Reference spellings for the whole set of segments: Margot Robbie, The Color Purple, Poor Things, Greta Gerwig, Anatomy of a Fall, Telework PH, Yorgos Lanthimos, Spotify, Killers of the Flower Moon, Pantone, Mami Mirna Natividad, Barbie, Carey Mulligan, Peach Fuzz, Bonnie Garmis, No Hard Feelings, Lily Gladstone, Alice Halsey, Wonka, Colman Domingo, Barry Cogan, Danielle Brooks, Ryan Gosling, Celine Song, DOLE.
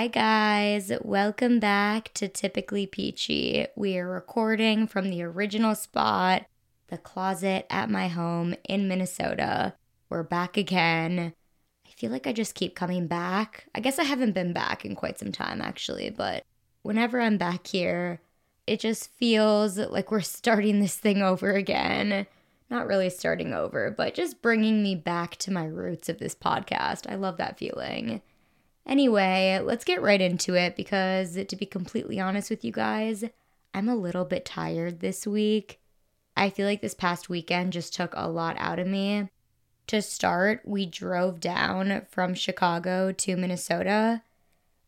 Hi guys, welcome back to Typically Peachy. We are recording from the original spot, the closet at my home in Minnesota. We're back again. I feel like I just keep coming back. I guess I haven't been back in quite some time actually, but whenever I'm back here, it just feels like we're starting this thing over again. Not really starting over, but just bringing me back to my roots of this podcast. I love that feeling. Anyway, let's get right into it because, to be completely honest with you guys, I'm a little bit tired this week. I feel like this past weekend just took a lot out of me. To start, we drove down from Chicago to Minnesota,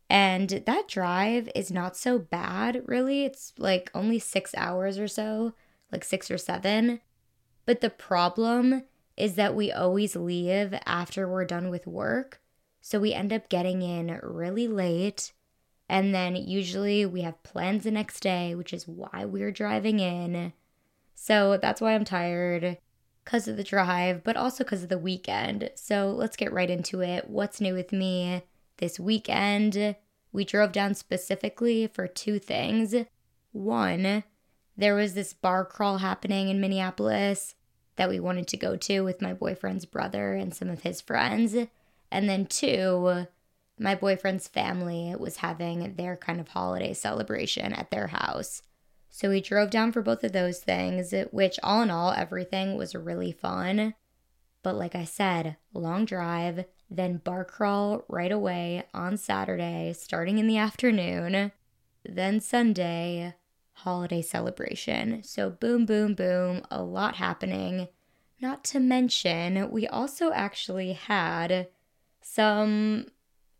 and that drive is not so bad, really. It's like only 6 hours or so, like 6 or 7. But the problem is that we always leave after we're done with work. So we end up getting in really late, and then usually we have plans the next day, which is why we're driving in. So that's why I'm tired, because of the drive, but also because of the weekend. So let's get right into it. What's new with me this weekend? We drove down specifically for 2 things. 1, there was this bar crawl happening in Minneapolis that we wanted to go to with my boyfriend's brother and some of his friends. And then 2, my boyfriend's family was having their kind of holiday celebration at their house. So we drove down for both of those things, which all in all, everything was really fun. But like I said, long drive, then bar crawl right away on Saturday, starting in the afternoon. Then Sunday, holiday celebration. So boom, boom, boom, a lot happening. Not to mention, we also actually had some,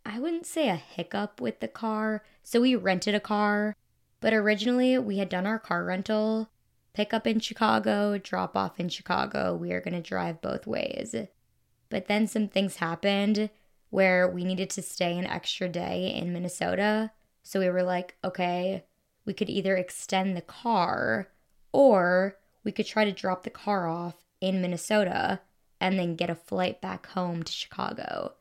I wouldn't say a hiccup with the car. So we rented a car, but originally we had done our car rental, pick up in Chicago, drop off in Chicago. We are going to drive both ways. But then some things happened where we needed to stay an extra day in Minnesota. So we were like, okay, we could either extend the car or we could try to drop the car off in Minnesota and then get a flight back home to Chicago.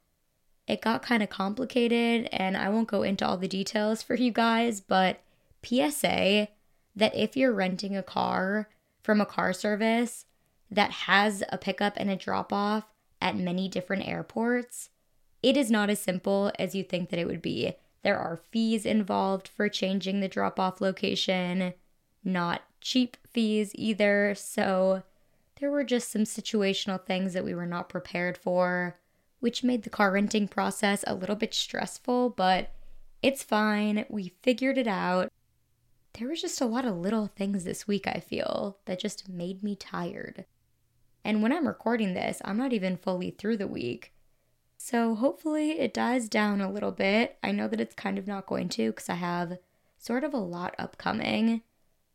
It got kind of complicated, and I won't go into all the details for you guys, but PSA that if you're renting a car from a car service that has a pickup and a drop-off at many different airports, it is not as simple as you think that it would be. There are fees involved for changing the drop-off location, not cheap fees either, so there were just some situational things that we were not prepared for, which made the car renting process a little bit stressful, but it's fine. We figured it out. There was just a lot of little things this week, I feel, that just made me tired. And when I'm recording this, I'm not even fully through the week. So hopefully it dies down a little bit. I know that it's kind of not going to because I have sort of a lot upcoming.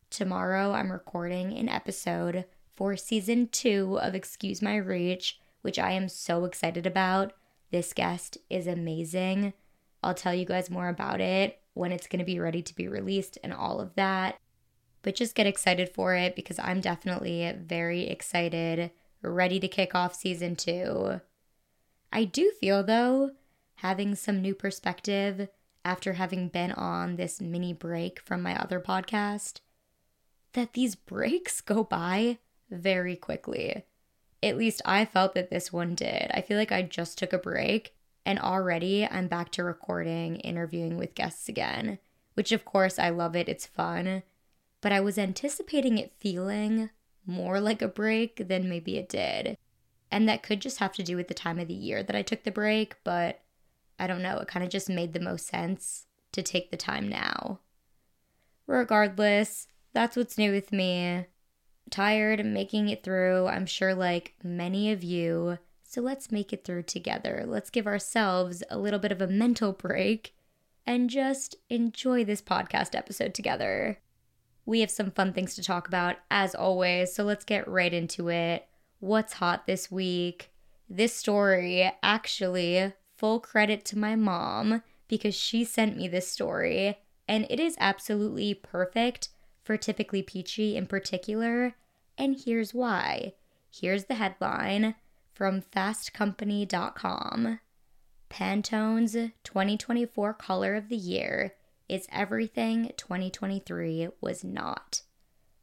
Tomorrow I'm recording an episode for season 2 of Excuse My Reach, which I am so excited about. This guest is amazing. I'll tell you guys more about it when it's going to be ready to be released and all of that. But just get excited for it because I'm definitely very excited, ready to kick off season 2. I do feel, though, having some new perspective after having been on this mini break from my other podcast, that these breaks go by very quickly. At least I felt that this one did. I feel like I just took a break and already I'm back to recording, interviewing with guests again, which of course I love it. It's fun. But I was anticipating it feeling more like a break than maybe it did. And that could just have to do with the time of the year that I took the break, but I don't know. It kind of just made the most sense to take the time now. Regardless, that's what's new with me. Tired, making it through, I'm sure like many of you, so let's make it through together. Let's give ourselves a little bit of a mental break and just enjoy this podcast episode together. We have some fun things to talk about as always, so let's get right into it. What's hot this week? This story, actually, full credit to my mom because she sent me this story and it is absolutely perfect for Typically Peachy in particular, and here's why. Here's the headline from FastCompany.com. Pantone's 2024 color of the year is everything 2023 was not.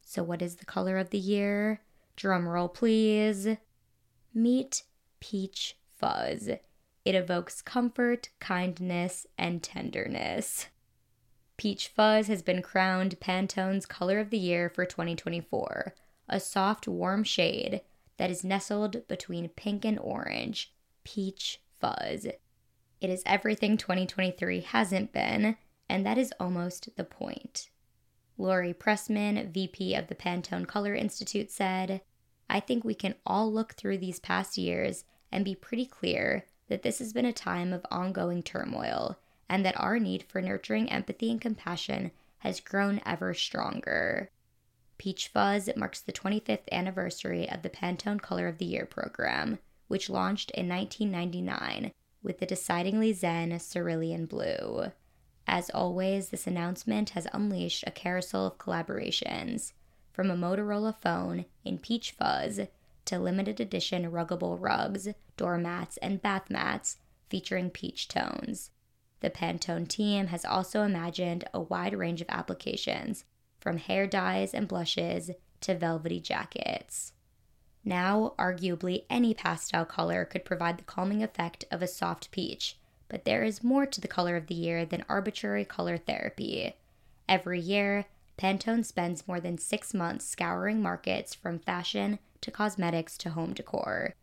So what is the color of the year? Drumroll please. Meet Peach Fuzz. It evokes comfort, kindness, and tenderness. Peach Fuzz has been crowned Pantone's color of the year for 2024, a soft, warm shade that is nestled between pink and orange. Peach Fuzz. It is everything 2023 hasn't been, and that is almost the point. Lori Pressman, VP of the Pantone Color Institute, said, "I think we can all look through these past years and be pretty clear that this has been a time of ongoing turmoil, and that our need for nurturing empathy and compassion has grown ever stronger." Peach Fuzz marks the 25th anniversary of the Pantone Color of the Year program, which launched in 1999 with the decidedly zen cerulean blue. As always, this announcement has unleashed a carousel of collaborations, from a Motorola phone in Peach Fuzz to limited edition Ruggable rugs, doormats, and bath mats featuring peach tones. The Pantone team has also imagined a wide range of applications, from hair dyes and blushes to velvety jackets. Now, arguably any pastel color could provide the calming effect of a soft peach, but there is more to the color of the year than arbitrary color therapy. Every year, Pantone spends more than 6 months scouring markets from fashion to cosmetics to home decor.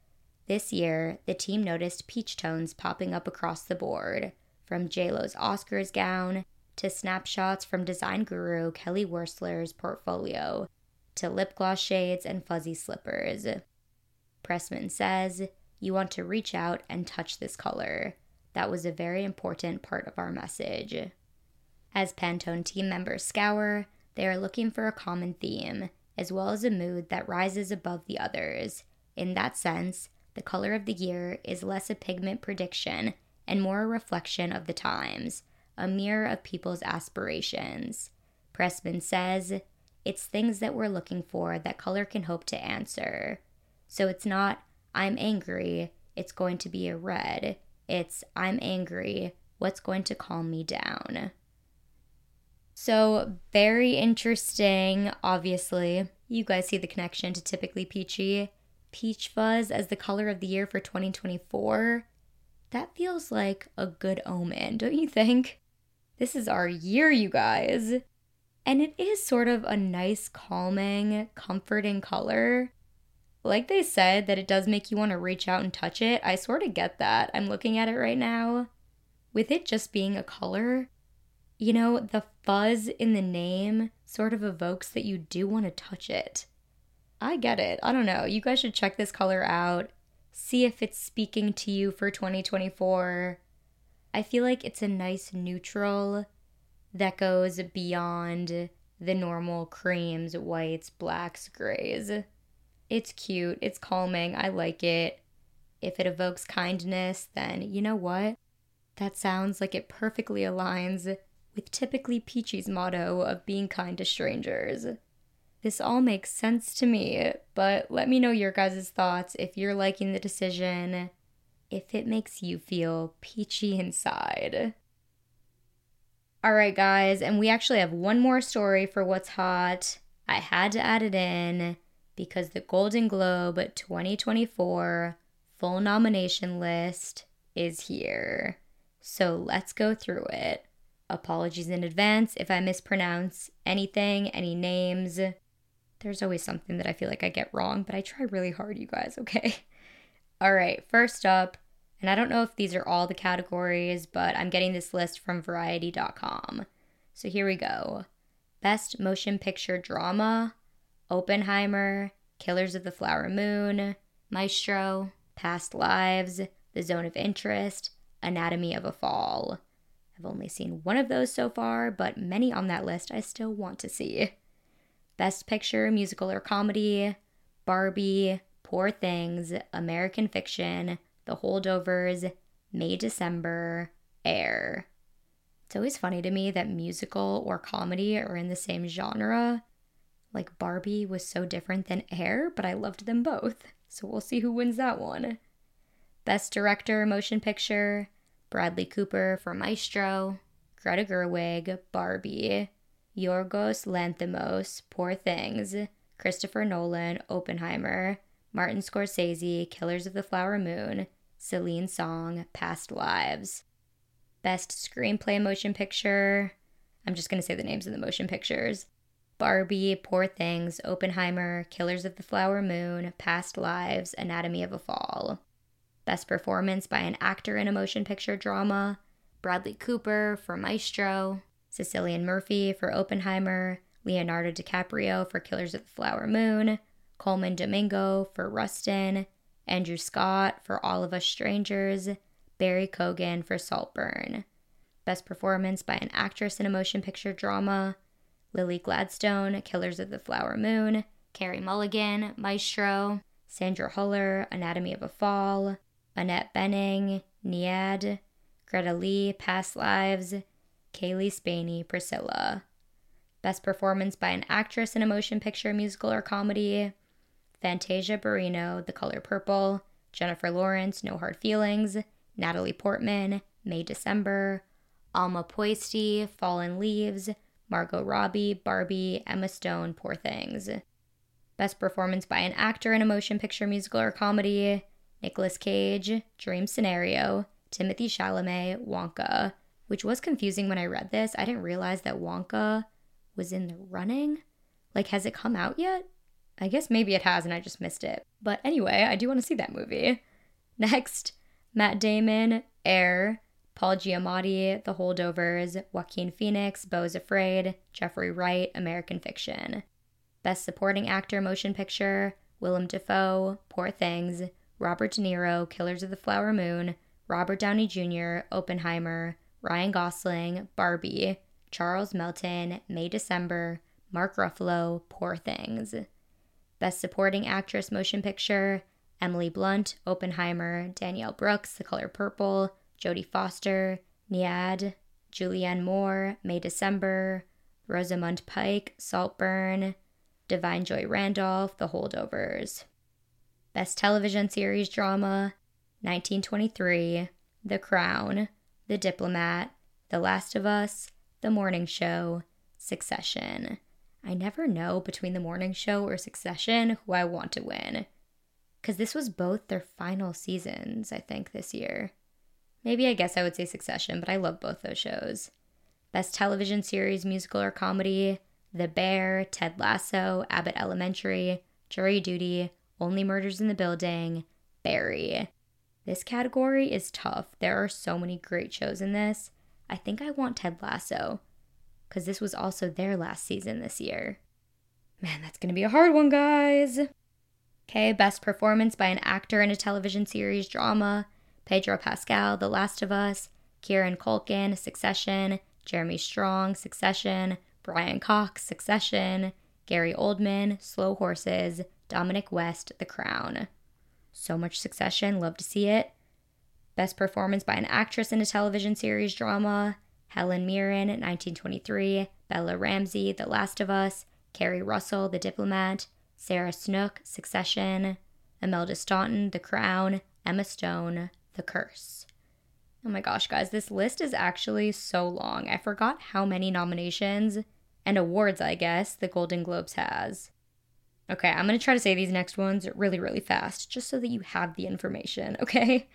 This year, the team noticed peach tones popping up across the board, from J.Lo's Oscars gown to snapshots from design guru Kelly Wurstler's portfolio, to lip gloss shades and fuzzy slippers. Pressman says, "You want to reach out and touch this color. That was a very important part of our message." As Pantone team members scour, they are looking for a common theme, as well as a mood that rises above the others. In that sense, the color of the year is less a pigment prediction and more a reflection of the times, a mirror of people's aspirations. Pressman says, "It's things that we're looking for that color can hope to answer. So it's not, I'm angry, it's going to be a red. It's, I'm angry, what's going to calm me down?" So, very interesting, obviously. You guys see the connection to Typically Peachy. Peach Fuzz as the color of the year for 2024. That feels like a good omen, don't you think? This is our year, you guys. And it is sort of a nice, calming, comforting color. Like they said, that it does make you want to reach out and touch it. I sort of get that. I'm looking at it right now. With it just being a color, you know, the fuzz in the name sort of evokes that you do want to touch it. I get it. I don't know. You guys should check this color out. See if it's speaking to you for 2024. I feel like it's a nice neutral that goes beyond the normal creams, whites, blacks, grays. It's cute. It's calming. I like it. If it evokes kindness, then you know what? That sounds like it perfectly aligns with Typically Peachy's motto of being kind to strangers. This all makes sense to me, but let me know your guys' thoughts if you're liking the decision, if it makes you feel peachy inside. All right, guys, and we actually have one more story for What's Hot. I had to add it in because the Golden Globe 2024 full nomination list is here. So let's go through it. Apologies in advance if I mispronounce anything, any names. There's always something that I feel like I get wrong, but I try really hard, you guys, okay? All right, first up, and I don't know if these are all the categories, but I'm getting this list from Variety.com. So here we go. Best Motion Picture Drama, Oppenheimer, Killers of the Flower Moon, Maestro, Past Lives, The Zone of Interest, Anatomy of a Fall. I've only seen one of those so far, but many on that list I still want to see. Best Picture, Musical or Comedy, Barbie, Poor Things, American Fiction, The Holdovers, May, December, Air. It's always funny to me that musical or comedy are in the same genre. Like Barbie was so different than Air, but I loved them both. So we'll see who wins that one. Best Director, Motion Picture, Bradley Cooper for Maestro, Greta Gerwig, Barbie, Yorgos Lanthimos, Poor Things, Christopher Nolan, Oppenheimer, Martin Scorsese, Killers of the Flower Moon, Celine Song, Past Lives. Best Screenplay Motion Picture. I'm just going to say the names of the motion pictures. Barbie, Poor Things, Oppenheimer, Killers of the Flower Moon, Past Lives, Anatomy of a Fall. Best Performance by an Actor in a Motion Picture Drama. Bradley Cooper for Maestro, Cillian Murphy for Oppenheimer, Leonardo DiCaprio for Killers of the Flower Moon, Colman Domingo for Rustin, Andrew Scott for All of Us Strangers, Barry Cogan for Saltburn. Best Performance by an Actress in a Motion Picture Drama, Lily Gladstone, Killers of the Flower Moon, Carey Mulligan, Maestro, Sandra Hüller, Anatomy of a Fall, Annette Bening, Nyad, Greta Lee, Past Lives, Kaylee Spaney, Priscilla. Best Performance by an Actress in a Motion Picture, Musical, or Comedy, Fantasia Barrino, The Color Purple, Jennifer Lawrence, No Hard Feelings, Natalie Portman, May, December, Alma Poisty, Fallen Leaves, Margot Robbie, Barbie, Emma Stone, Poor Things. Best Performance by an Actor in a Motion Picture, Musical, or Comedy, Nicolas Cage, Dream Scenario, Timothée Chalamet, Wonka, which was confusing when I read this. I didn't realize that Wonka was in the running. Like, has it come out yet? I guess maybe it has and I just missed it. But anyway, I do want to see that movie. Next, Matt Damon, Air, Paul Giamatti, The Holdovers, Joaquin Phoenix, Beau is Afraid, Jeffrey Wright, American Fiction. Best Supporting Actor Motion Picture, Willem Dafoe, Poor Things, Robert De Niro, Killers of the Flower Moon, Robert Downey Jr., Oppenheimer, Ryan Gosling, Barbie, Charles Melton, May, December, Mark Ruffalo, Poor Things. Best Supporting Actress Motion Picture, Emily Blunt, Oppenheimer, Danielle Brooks, The Color Purple, Jodie Foster, Nyad, Julianne Moore, May, December, Rosamund Pike, Saltburn, Divinejoy Randolph, The Holdovers. Best Television Series Drama, 1923, The Crown, The Diplomat, The Last of Us, The Morning Show, Succession. I never know between The Morning Show or Succession who I want to win, because this was both their final seasons, I think, this year. Maybe I guess I would say Succession, but I love both those shows. Best Television Series, Musical, or Comedy, The Bear, Ted Lasso, Abbott Elementary, Jury Duty, Only Murders in the Building, Barry. This category is tough. There are so many great shows in this. I think I want Ted Lasso, because this was also their last season this year. Man, that's going to be a hard one, guys. Okay, Best Performance by an Actor in a Television Series Drama, Pedro Pascal, The Last of Us, Kieran Culkin, Succession, Jeremy Strong, Succession, Brian Cox, Succession, Gary Oldman, Slow Horses, Dominic West, The Crown. So much Succession, love to see it. Best Performance by an Actress in a Television Series Drama, Helen Mirren, 1923, Bella Ramsey, The Last of Us, Kerry Russell, The Diplomat, Sarah Snook, Succession, Imelda Staunton, The Crown, Emma Stone, The Curse. Oh my gosh, guys, this list is actually so long. I forgot how many nominations and awards, I guess, the Golden Globes has. Okay, I'm going to try to say these next ones really, really fast, just so that you have the information, okay?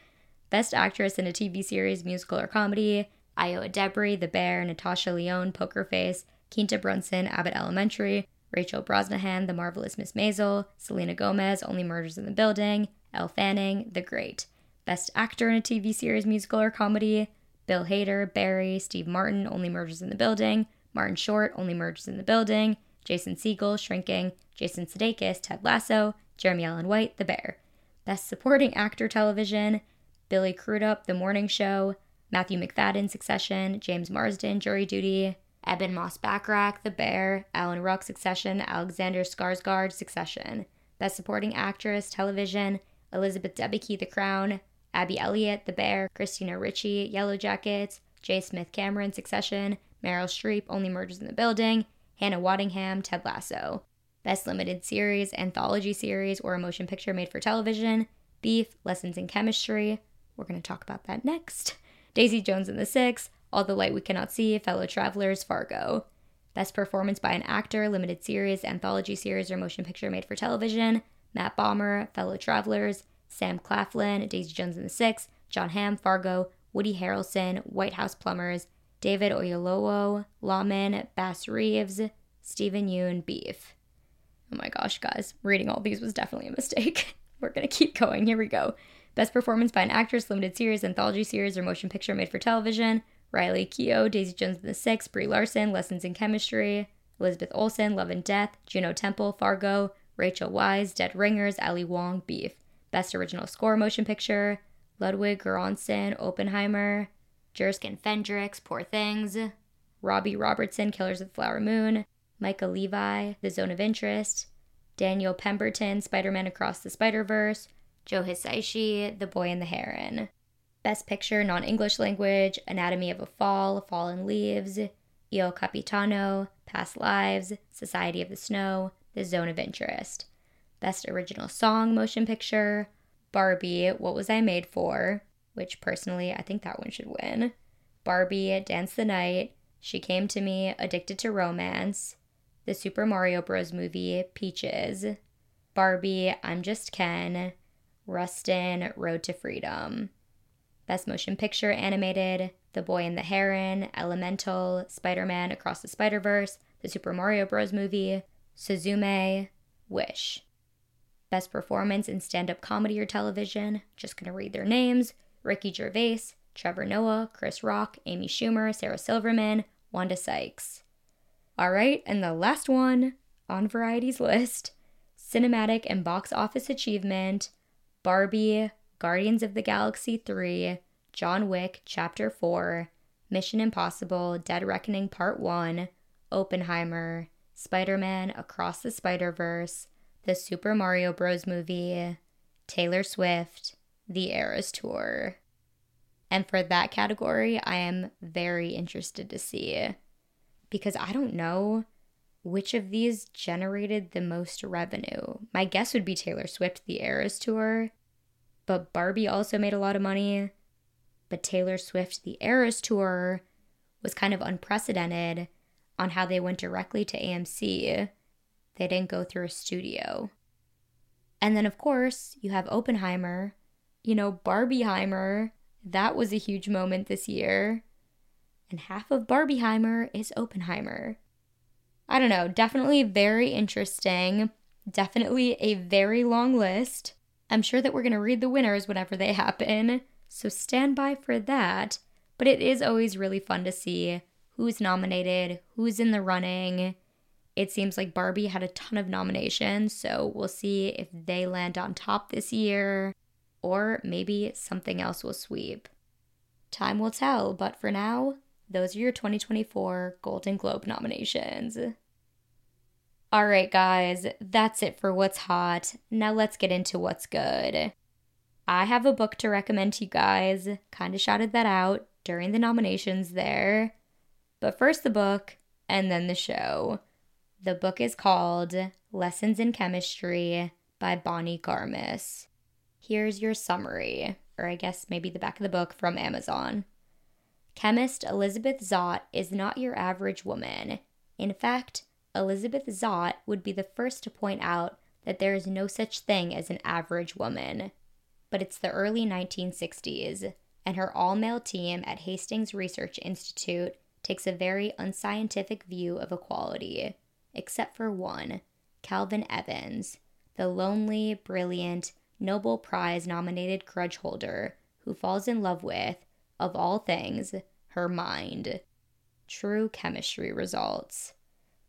Best Actress in a TV Series, Musical, or Comedy, Iowa Debris, The Bear, Natasha Lyonne, Poker Face, Quinta Brunson, Abbott Elementary, Rachel Brosnahan, The Marvelous Miss Maisel, Selena Gomez, Only Murders in the Building, Elle Fanning, The Great. Best Actor in a TV Series, Musical, or Comedy, Bill Hader, Barry, Steve Martin, Only Murders in the Building, Martin Short, Only Murders in the Building, Jason Segel, Shrinking, Jason Sudeikis, Ted Lasso, Jeremy Allen White, The Bear. Best Supporting Actor Television, Billy Crudup, The Morning Show, Matthew McFadden, Succession, James Marsden, Jury Duty, Eben Moss-Bachrach, The Bear, Alan Ruck, Succession, Alexander Skarsgård, Succession. Best Supporting Actress Television, Elizabeth Debicki, The Crown, Abby Elliott, The Bear, Christina Ricci, Yellow Jackets, J. Smith Cameron, Succession, Meryl Streep, Only Murders in the Building, Hannah Waddingham, Ted Lasso. Best Limited Series, Anthology Series, or a Motion Picture Made for Television, Beef, Lessons in Chemistry. We're going to talk about that next. Daisy Jones and the Six, All the Light We Cannot See, Fellow Travelers, Fargo. Best Performance by an Actor, Limited Series, Anthology Series, or Motion Picture Made for Television, Matt Bomer, Fellow Travelers, Sam Claflin, Daisy Jones and the Six, John Hamm, Fargo, Woody Harrelson, White House Plumbers, David Oyelowo, Lawman, Bass Reeves, Stephen Yeun, Beef. Oh my gosh, guys, reading all these was definitely a mistake. We're going to keep going. Here we go. Best Performance by an Actress, Limited Series, Anthology Series, or Motion Picture Made for Television, Riley Keough, Daisy Jones and the Six, Brie Larson, Lessons in Chemistry, Elizabeth Olsen, Love and Death, Juno Temple, Fargo, Rachel Weisz, Dead Ringers, Ali Wong, Beef. Best Original Score, Motion Picture, Ludwig Göransson, Oppenheimer, Jurgen Fredericks, Poor Things, Robbie Robertson, Killers of the Flower Moon, Micah Levi, The Zone of Interest, Daniel Pemberton, Spider-Man Across the Spider-Verse, Joe Hisaishi, The Boy and the Heron. Best Picture, Non-English Language, Anatomy of a Fall, Fallen Leaves, Il Capitano, Past Lives, Society of the Snow, The Zone of Interest. Best Original Song, Motion Picture, Barbie, What Was I Made For, which personally I think that one should win, Barbie, Dance the Night, She Came to Me, Addicted to Romance, The Super Mario Bros. Movie, Peaches, Barbie, I'm Just Ken, Rustin, Road to Freedom. Best Motion Picture, Animated, The Boy and the Heron, Elemental, Spider-Man Across the Spider-Verse, The Super Mario Bros. Movie, Suzume, Wish. Best Performance in Stand-Up Comedy or Television, just gonna read their names, Ricky Gervais, Trevor Noah, Chris Rock, Amy Schumer, Sarah Silverman, Wanda Sykes. All right, and the last one on Variety's list, Cinematic and Box Office Achievement, Barbie, Guardians of the Galaxy 3, John Wick Chapter 4, Mission Impossible, Dead Reckoning Part 1, Oppenheimer, Spider-Man Across the Spider-Verse, The Super Mario Bros. Movie, Taylor Swift, The Eras Tour. And for that category, I am very interested to see, because I don't know which of these generated the most revenue. My guess would be Taylor Swift, The Eras Tour, but Barbie also made a lot of money. But Taylor Swift, The Eras Tour was kind of unprecedented on how they went directly to AMC. They didn't go through a studio. And then, of course, you have Oppenheimer. You know, Barbieheimer. That was a huge moment this year. And half of Barbieheimer is Oppenheimer. I don't know. Definitely very interesting. Definitely a very long list. I'm sure that we're going to read the winners whenever they happen. So stand by for that. But it is always really fun to see who's nominated, who's in the running. It seems like Barbie had a ton of nominations, so we'll see if they land on top this year, or maybe something else will sweep. Time will tell, but for now, those are your 2024 Golden Globe nominations. All right, guys, that's it for What's Hot. Now let's get into What's Good. I have a book to recommend to you guys. Kind of shouted that out during the nominations there. But first the book, and then the show. The book is called Lessons in Chemistry by Bonnie Garmis. Here's your summary, or I guess maybe the back of the book from Amazon. Chemist Elizabeth Zott is not your average woman. In fact, Elizabeth Zott would be the first to point out that there is no such thing as an average woman. But it's the early 1960s, and her all-male team at Hastings Research Institute takes a very unscientific view of equality. Except for one, Calvin Evans, the lonely, brilliant, Nobel Prize-nominated grudge holder who falls in love with, of all things, her mind. True chemistry results.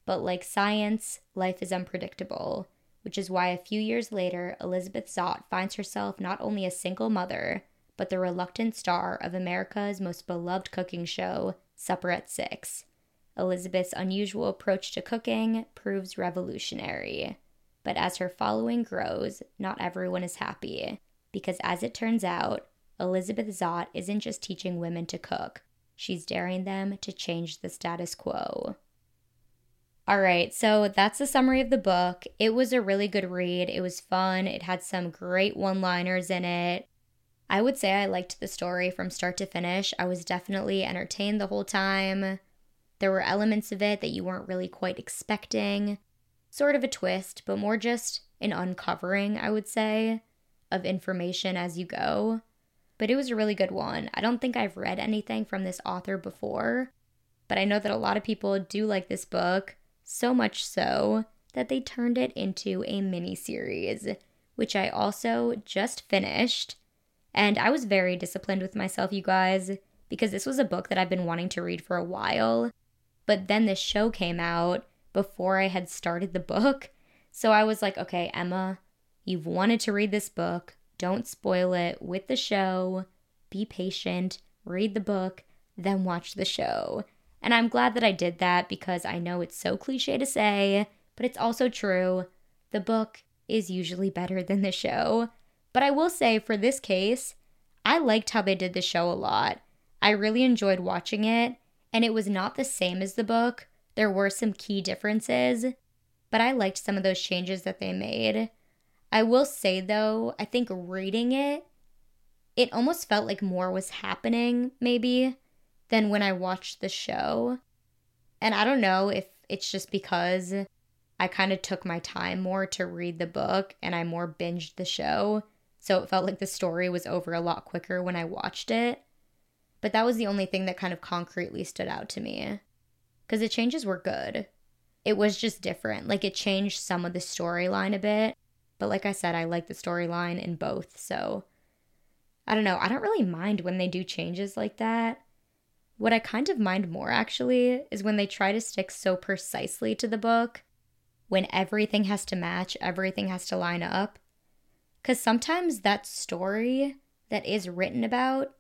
But like science, life is unpredictable, which is why a few years later, Elizabeth Zott finds herself not only a single mother, but the reluctant star of America's most beloved cooking show, Supper at Six. Elizabeth's unusual approach to cooking proves revolutionary. But as her following grows, not everyone is happy. Because as it turns out, Elizabeth Zott isn't just teaching women to cook. She's daring them to change the status quo. Alright, so that's the summary of the book. It was a really good read. It was fun. It had some great one-liners in it. I would say I liked the story from start to finish. I was definitely entertained the whole time. There were elements of it that you weren't really quite expecting. Sort of a twist, but more just an uncovering, I would say, of information as you go. But it was a really good one. I don't think I've read anything from this author before, but I know that a lot of people do like this book, so much so that they turned it into a miniseries, which I also just finished. And I was very disciplined with myself, you guys, because this was a book that I've been wanting to read for a while. But then this show came out before I had started the book. So I was like, okay, Emma, you've wanted to read this book. Don't spoil it with the show. Be patient, read the book, then watch the show. And I'm glad that I did that because I know it's so cliche to say, but it's also true. The book is usually better than the show. But I will say for this case, I liked how they did the show a lot. I really enjoyed watching it, and it was not the same as the book. There were some key differences, but I liked some of those changes that they made. I will say, though, I think reading it, it almost felt like more was happening, maybe, than when I watched the show. And I don't know if it's just because I kind of took my time more to read the book and I more binged the show, so it felt like the story was over a lot quicker when I watched it. But that was the only thing that kind of concretely stood out to me, because the changes were good. It was just different. Like, it changed some of the storyline a bit. But like I said, I like the storyline in both, so I don't know. I don't really mind when they do changes like that. What I kind of mind more, actually, is when they try to stick so precisely to the book, when everything has to match, everything has to line up. Because sometimes that story that is written about,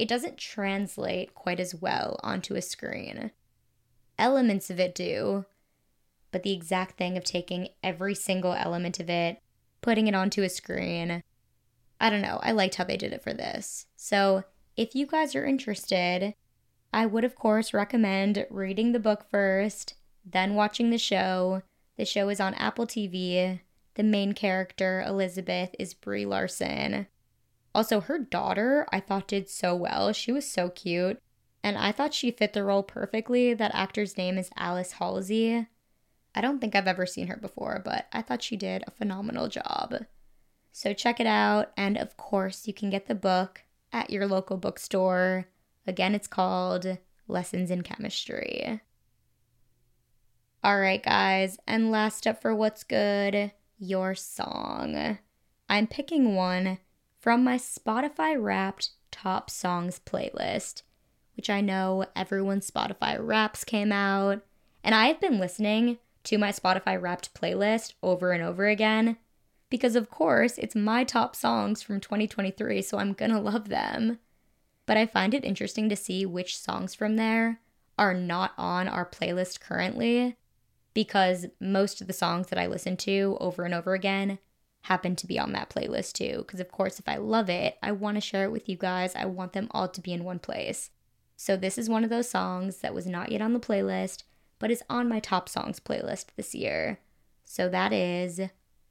it doesn't translate quite as well onto a screen. Elements of it do. But the exact thing of taking every single element of it, putting it onto a screen, I don't know. I liked how they did it for this. So if you guys are interested, I would, of course, recommend reading the book first, then watching the show. The show is on Apple TV. The main character, Elizabeth, is Brie Larson. Also, her daughter, I thought, did so well. She was so cute. And I thought she fit the role perfectly. That actor's name is Alice Halsey. I don't think I've ever seen her before, but I thought she did a phenomenal job. So check it out, and of course, you can get the book at your local bookstore. Again, it's called Lessons in Chemistry. All right, guys, and last up for what's good, your song. I'm picking one from my Spotify-wrapped Top Songs playlist, which I know everyone's Spotify Wraps came out, and I have been listening to my Spotify Wrapped playlist over and over again because, of course, it's my top songs from 2023, so I'm gonna love them. But I find it interesting to see which songs from there are not on our playlist currently because most of the songs that I listen to over and over again happen to be on that playlist too because, of course, if I love it, I want to share it with you guys. I want them all to be in one place. So this is one of those songs that was not yet on the playlist but is on my Top Songs playlist this year. So that is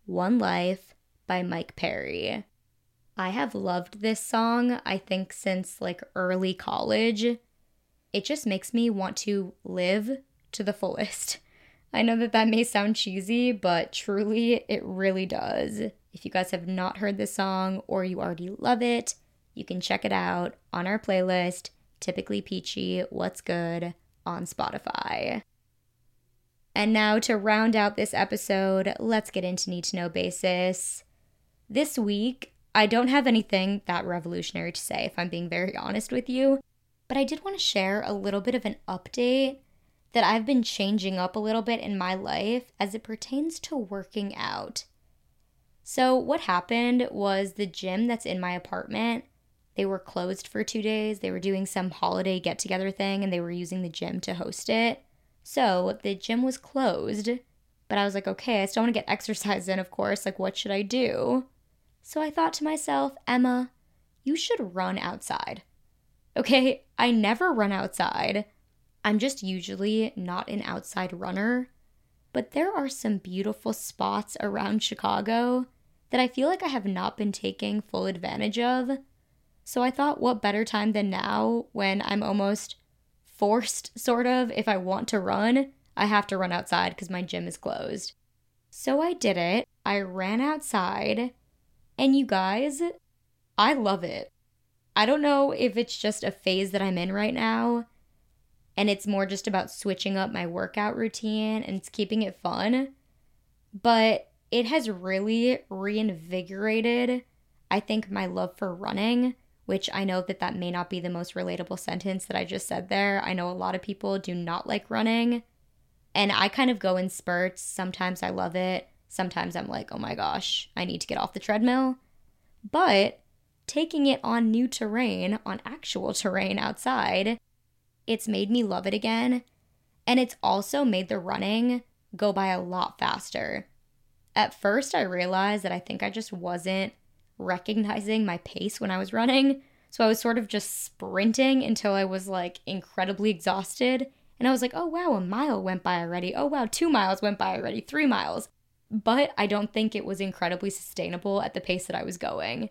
One Life by Mike Perry. I have loved this song, I think, since, like, early college. It just makes me want to live to the fullest. I know that that may sound cheesy, but truly, it really does. If you guys have not heard this song or you already love it, you can check it out on our playlist, Typically Peachy, What's Good, on Spotify. And now to round out this episode, let's get into Need to Know Basis. This week, I don't have anything that revolutionary to say, if I'm being very honest with you, but I did want to share a little bit of an update that I've been changing up a little bit in my life as it pertains to working out. So what happened was the gym that's in my apartment, they were closed for 2 days. They were doing some holiday get-together thing, and they were using the gym to host it. So the gym was closed, but I was like, okay, I still want to get exercise in, of course. Like, what should I do? So I thought to myself, Emma, you should run outside. Okay, I never run outside. I'm just usually not an outside runner, but there are some beautiful spots around Chicago that I feel like I have not been taking full advantage of. So I thought, what better time than now when I'm almost forced, sort of, if I want to run, I have to run outside because my gym is closed. So I did it. I ran outside. And you guys, I love it. I don't know if it's just a phase that I'm in right now, and it's more just about switching up my workout routine and it's keeping it fun, but it has really reinvigorated, I think, my love for running, which I know that may not be the most relatable sentence that I just said there. I know a lot of people do not like running, and I kind of go in spurts. Sometimes I love it. Sometimes I'm like, oh my gosh, I need to get off the treadmill. But taking it on new terrain, on actual terrain outside, it's made me love it again, and it's also made the running go by a lot faster. At first, I realized that I think I just wasn't recognizing my pace when I was running, so I was sort of just sprinting until I was like incredibly exhausted, and I was like, oh wow, a mile went by already, oh wow, 2 miles went by already, 3 miles, but I don't think it was incredibly sustainable at the pace that I was going.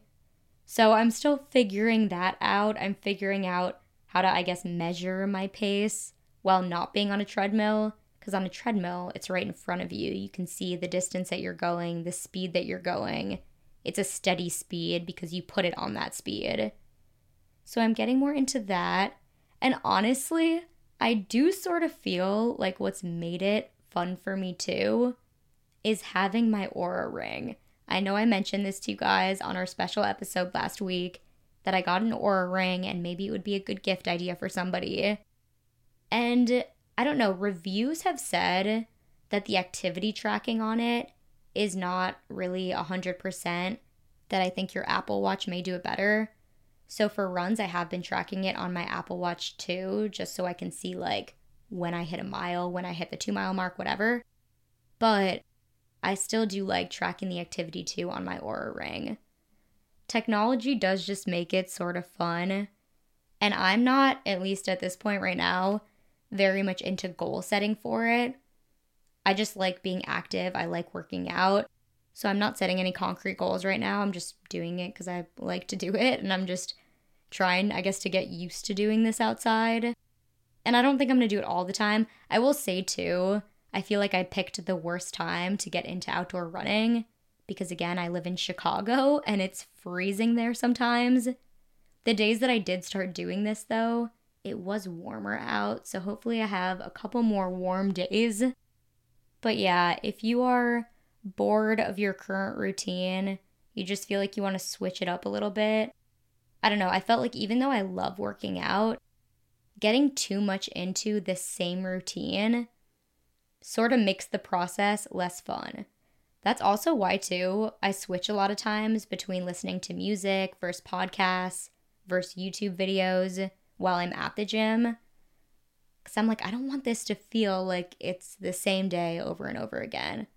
So I'm still figuring that out. I'm figuring out how to, I guess, measure my pace while not being on a treadmill. Because on a treadmill, it's right in front of you. You can see the distance that you're going, the speed that you're going. It's a steady speed because you put it on that speed. So I'm getting more into that. And honestly, I do sort of feel like what's made it fun for me too is having my aura ring. I know I mentioned this to you guys on our special episode last week that I got an aura ring and maybe it would be a good gift idea for somebody. And I don't know, reviews have said that the activity tracking on it is not really 100%, that I think your Apple Watch may do it better. So for runs, I have been tracking it on my Apple Watch too, just so I can see like when I hit a mile, when I hit the 2 mile mark, whatever. But I still do like tracking the activity too on my Aura Ring. Technology does just make it sort of fun. And I'm not, at least at this point right now, very much into goal setting for it. I just like being active. I like working out. So I'm not setting any concrete goals right now. I'm just doing it because I like to do it. And I'm just trying, I guess, to get used to doing this outside. And I don't think I'm going to do it all the time. I will say too, I feel like I picked the worst time to get into outdoor running because, again, I live in Chicago and it's freezing there sometimes. The days that I did start doing this, though, it was warmer out, so hopefully I have a couple more warm days. But yeah, if you are bored of your current routine, you just feel like you want to switch it up a little bit. I don't know, I felt like even though I love working out, getting too much into the same routine sort of makes the process less fun. That's also why, too, I switch a lot of times between listening to music versus podcasts versus YouTube videos while I'm at the gym. Because I'm like, I don't want this to feel like it's the same day over and over again.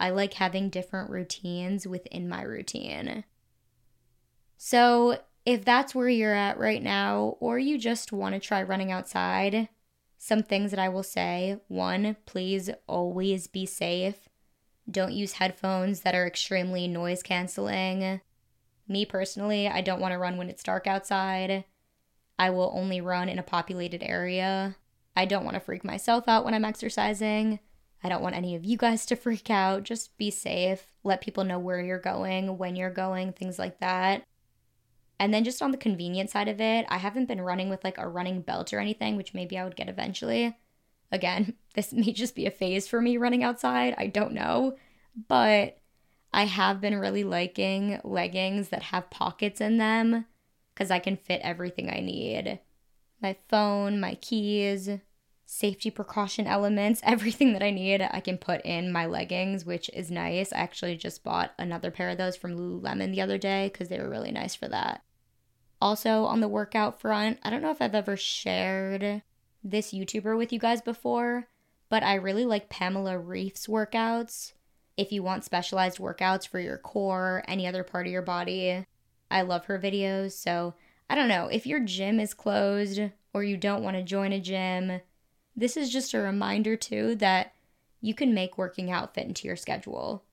I like having different routines within my routine. So if that's where you're at right now, or you just want to try running outside, some things that I will say. 1, please always be safe. Don't use headphones that are extremely noise canceling. Me personally, I don't want to run when it's dark outside. I will only run in a populated area. I don't want to freak myself out when I'm exercising. I don't want any of you guys to freak out. Just be safe. Let people know where you're going, when you're going, things like that. And then just on the convenient side of it, I haven't been running with like a running belt or anything, which maybe I would get eventually. Again, this may just be a phase for me running outside. I don't know. But I have been really liking leggings that have pockets in them because I can fit everything I need. My phone, my keys, safety precaution elements, everything that I need I can put in my leggings, which is nice. I actually just bought another pair of those from Lululemon the other day because they were really nice for that. Also, on the workout front, I don't know if I've ever shared this YouTuber with you guys before, but I really like Pamela Reif's workouts. If you want specialized workouts for your core, any other part of your body, I love her videos. So, I don't know, if your gym is closed or you don't want to join a gym, this is just a reminder too that you can make working out fit into your schedule.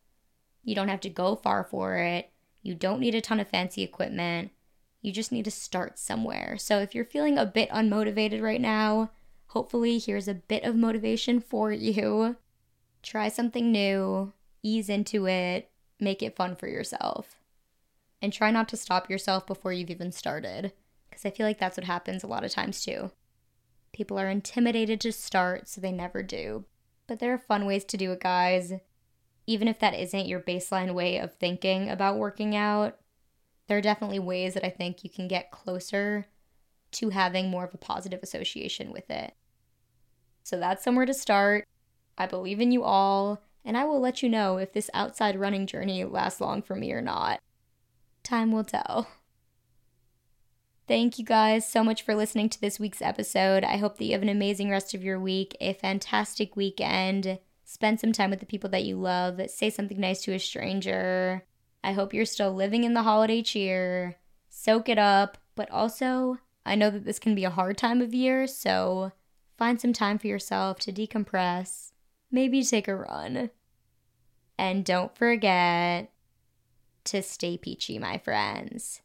You don't have to go far for it. You don't need a ton of fancy equipment. You just need to start somewhere. So if you're feeling a bit unmotivated right now, hopefully here's a bit of motivation for you. Try something new, ease into it, make it fun for yourself. And try not to stop yourself before you've even started, because I feel like that's what happens a lot of times too. People are intimidated to start, so they never do. But there are fun ways to do it, guys. Even if that isn't your baseline way of thinking about working out, there are definitely ways that I think you can get closer to having more of a positive association with it. So that's somewhere to start. I believe in you all, and I will let you know if this outside running journey lasts long for me or not. Time will tell. Thank you guys so much for listening to this week's episode. I hope that you have an amazing rest of your week, a fantastic weekend. Spend some time with the people that you love. Say something nice to a stranger. I hope you're still living in the holiday cheer. Soak it up. But also, I know that this can be a hard time of year, so find some time for yourself to decompress. Maybe take a run. And don't forget to stay peachy, my friends.